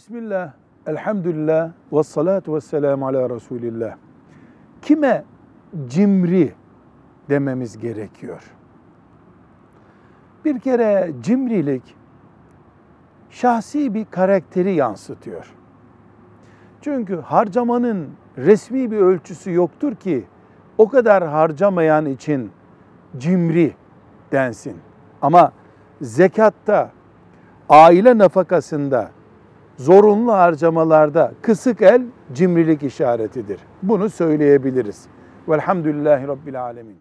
Bismillah, elhamdülillah, ve salatu ve selamu ala Resulillah. Kime cimri dememiz gerekiyor? Bir kere cimrilik şahsi bir karakteri yansıtıyor. Çünkü harcamanın resmi bir ölçüsü yoktur ki o kadar harcamayan için cimri densin. Ama zekatta, aile nafakasında, zorunlu harcamalarda kısık el cimrilik işaretidir. Bunu söyleyebiliriz. Velhamdülillahi Rabbil alemin.